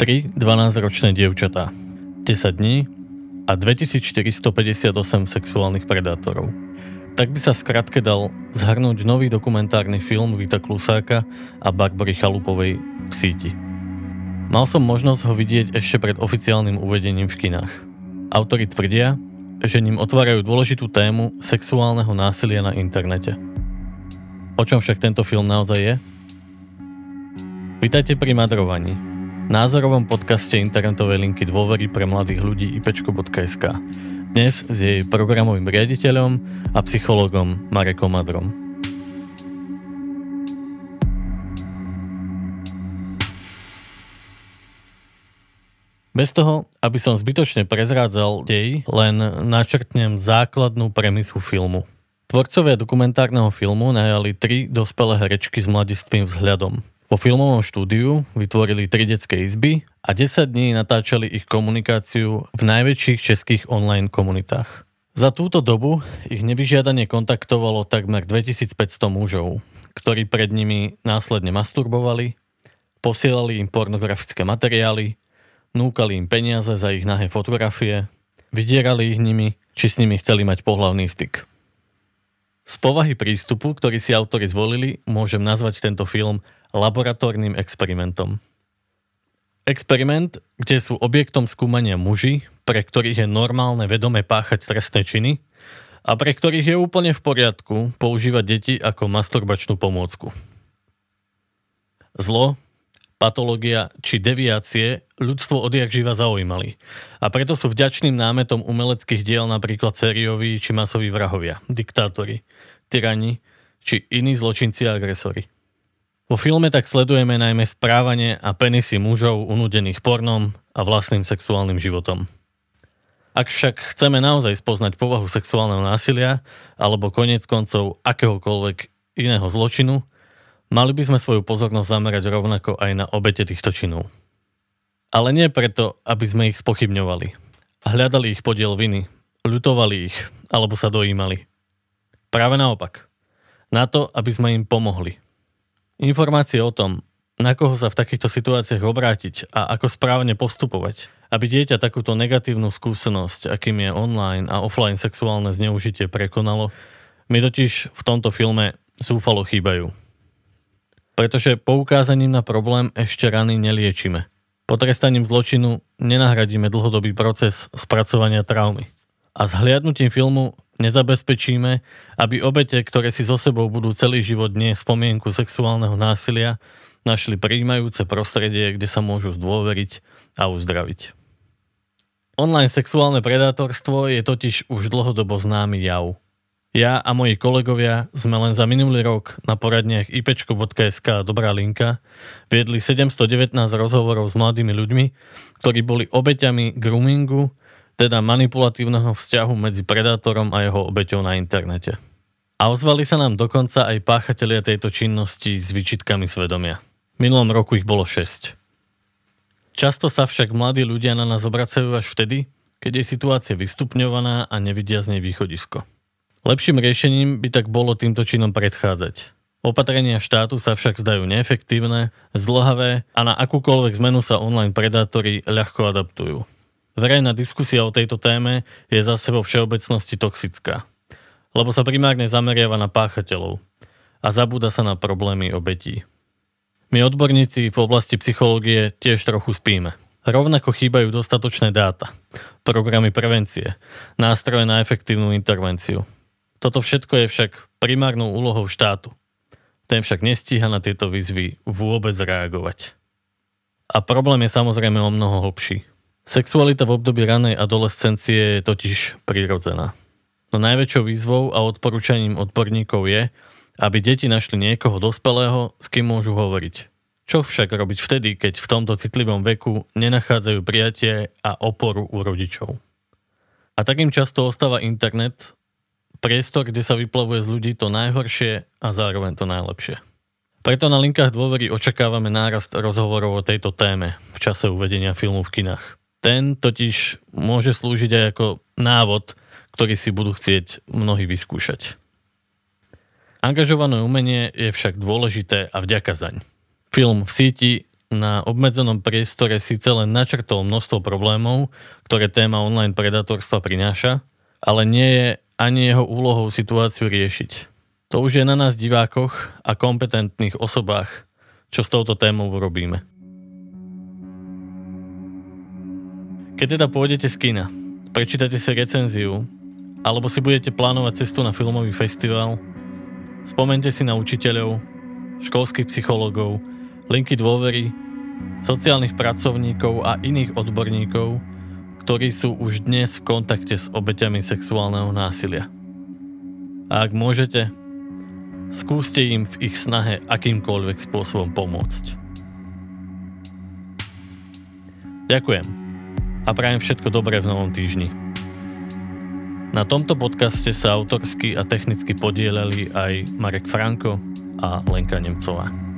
3 12-ročné dievčatá, 10 dní a 2458 sexuálnych predátorov. Tak by sa skratke dal zhrnúť nový dokumentárny film Víta Klusáka a Barbary Chalupovej V síti. Mal som možnosť ho vidieť ešte pred oficiálnym uvedením v kinách. Autori tvrdia, že ním otvárajú dôležitú tému sexuálneho násilia na internete. O čom však tento film naozaj je? Vítajte pri Madrovaní, názorovom podcaste internetovej linky dôvery pre mladých ľudí ipčko.sk. Dnes s jej programovým riaditeľom a psychologom Marekom Madrom. Bez toho, aby som zbytočne prezrádzal dej, len načrtnem základnú premisu filmu. Tvorcovia dokumentárneho filmu najali 3 dospelé herečky s mladistvým vzhľadom. Po filmovom štúdiu vytvorili 3 detské izby a 10 dní natáčali ich komunikáciu v najväčších českých online komunitách. Za túto dobu ich nevyžiadane kontaktovalo takmer 2500 mužov, ktorí pred nimi následne masturbovali, posielali im pornografické materiály, núkali im peniaze za ich nahé fotografie, vydierali ich nimi, či s nimi chceli mať pohlavný styk. Z povahy prístupu, ktorý si autori zvolili, môžem nazvať tento film laboratórnym experimentom. Experiment, kde sú objektom skúmania muži, pre ktorých je normálne vedome páchať trestné činy a pre ktorých je úplne v poriadku používať deti ako masturbačnú pomôcku. Zlo, patológia či deviácie ľudstvo odjakživa zaujímali a preto sú vďačným námetom umeleckých diel napríklad sérioví či masoví vrahovia, diktátori, tyrani či iní zločinci a agresori. Vo filme tak sledujeme najmä správanie a penisy mužov unudených pornom a vlastným sexuálnym životom. Ak však chceme naozaj spoznať povahu sexuálneho násilia alebo koniec koncov akéhokoľvek iného zločinu, mali by sme svoju pozornosť zamerať rovnako aj na obete týchto činov. Ale nie preto, aby sme ich spochybňovali. Hľadali ich podiel viny, ľutovali ich alebo sa dojímali. Práve naopak. Na to, aby sme im pomohli. Informácie o tom, na koho sa v takýchto situáciách obrátiť a ako správne postupovať, aby dieťa takúto negatívnu skúsenosť, akým je online a offline sexuálne zneužitie prekonalo, mi totiž v tomto filme zúfalo chýbajú. Pretože poukázaním na problém ešte rany neliečime. Potrestaním zločinu nenahradíme dlhodobý proces spracovania traumy. A zhliadnutím filmu nezabezpečíme, aby obete, ktoré si so sebou budú celý život niesť spomienku sexuálneho násilia, našli prijímajúce prostredie, kde sa môžu zdôveriť a uzdraviť. Online sexuálne predátorstvo je totiž už dlhodobo známy jav. Ja a moji kolegovia sme len za minulý rok na poradniach ipčko.sk Dobrá linka viedli 719 rozhovorov s mladými ľuďmi, ktorí boli obeťami groomingu, teda manipulatívneho vzťahu medzi predátorom a jeho obeťou na internete. A ozvali sa nám dokonca aj páchatelia tejto činnosti s výčitkami svedomia. V minulom roku ich bolo 6. Často sa však mladí ľudia na nás obracajú až vtedy, keď je situácia vystupňovaná a nevidia z nej východisko. Lepším riešením by tak bolo týmto činom predchádzať. Opatrenia štátu sa však zdajú neefektívne, zdlhavé a na akúkoľvek zmenu sa online predátori ľahko adaptujú. Verejná diskusia o tejto téme je zase vo všeobecnosti toxická, lebo sa primárne zameriava na páchateľov a zabúda sa na problémy obetí. My odborníci v oblasti psychológie tiež trochu spíme. Rovnako chýbajú dostatočné dáta, programy prevencie, nástroje na efektívnu intervenciu. Toto všetko je však primárnou úlohou štátu. Ten však nestíha na tieto výzvy vôbec reagovať. A problém je samozrejme o mnoho hlbší. Sexualita v období ranej adolescencie je totiž prirodzená. No najväčšou výzvou a odporúčaním odborníkov je, aby deti našli niekoho dospelého, s kým môžu hovoriť. Čo však robiť vtedy, keď v tomto citlivom veku nenachádzajú prijatie a oporu u rodičov? A takým často ostáva internet, priestor, kde sa vyplavuje z ľudí to najhoršie a zároveň to najlepšie. Preto na linkách dôvery očakávame nárast rozhovorov o tejto téme v čase uvedenia filmu v kinách. Ten totiž môže slúžiť aj ako návod, ktorý si budú chcieť mnohí vyskúšať. Angažované umenie je však dôležité a vďaka zaň. Film V síti na obmedzenom priestore síce len načrtol množstvo problémov, ktoré téma online predátorstva prináša, ale nie je ani jeho úlohou situáciu riešiť. To už je na nás divákoch a kompetentných osobách, čo s touto témou robíme. Keď teda pôjdete z kina, prečítate si recenziu, alebo si budete plánovať cestu na filmový festival, spomente si na učiteľov, školských psychológov, linky dôvery, sociálnych pracovníkov a iných odborníkov, ktorí sú už dnes v kontakte s obeťami sexuálneho násilia. A ak môžete, skúste im v ich snahe akýmkoľvek spôsobom pomôcť. Ďakujem a prajem všetko dobré v novom týždni. Na tomto podcaste sa autorsky a technicky podieľali aj Marek Franko a Lenka Nemcová.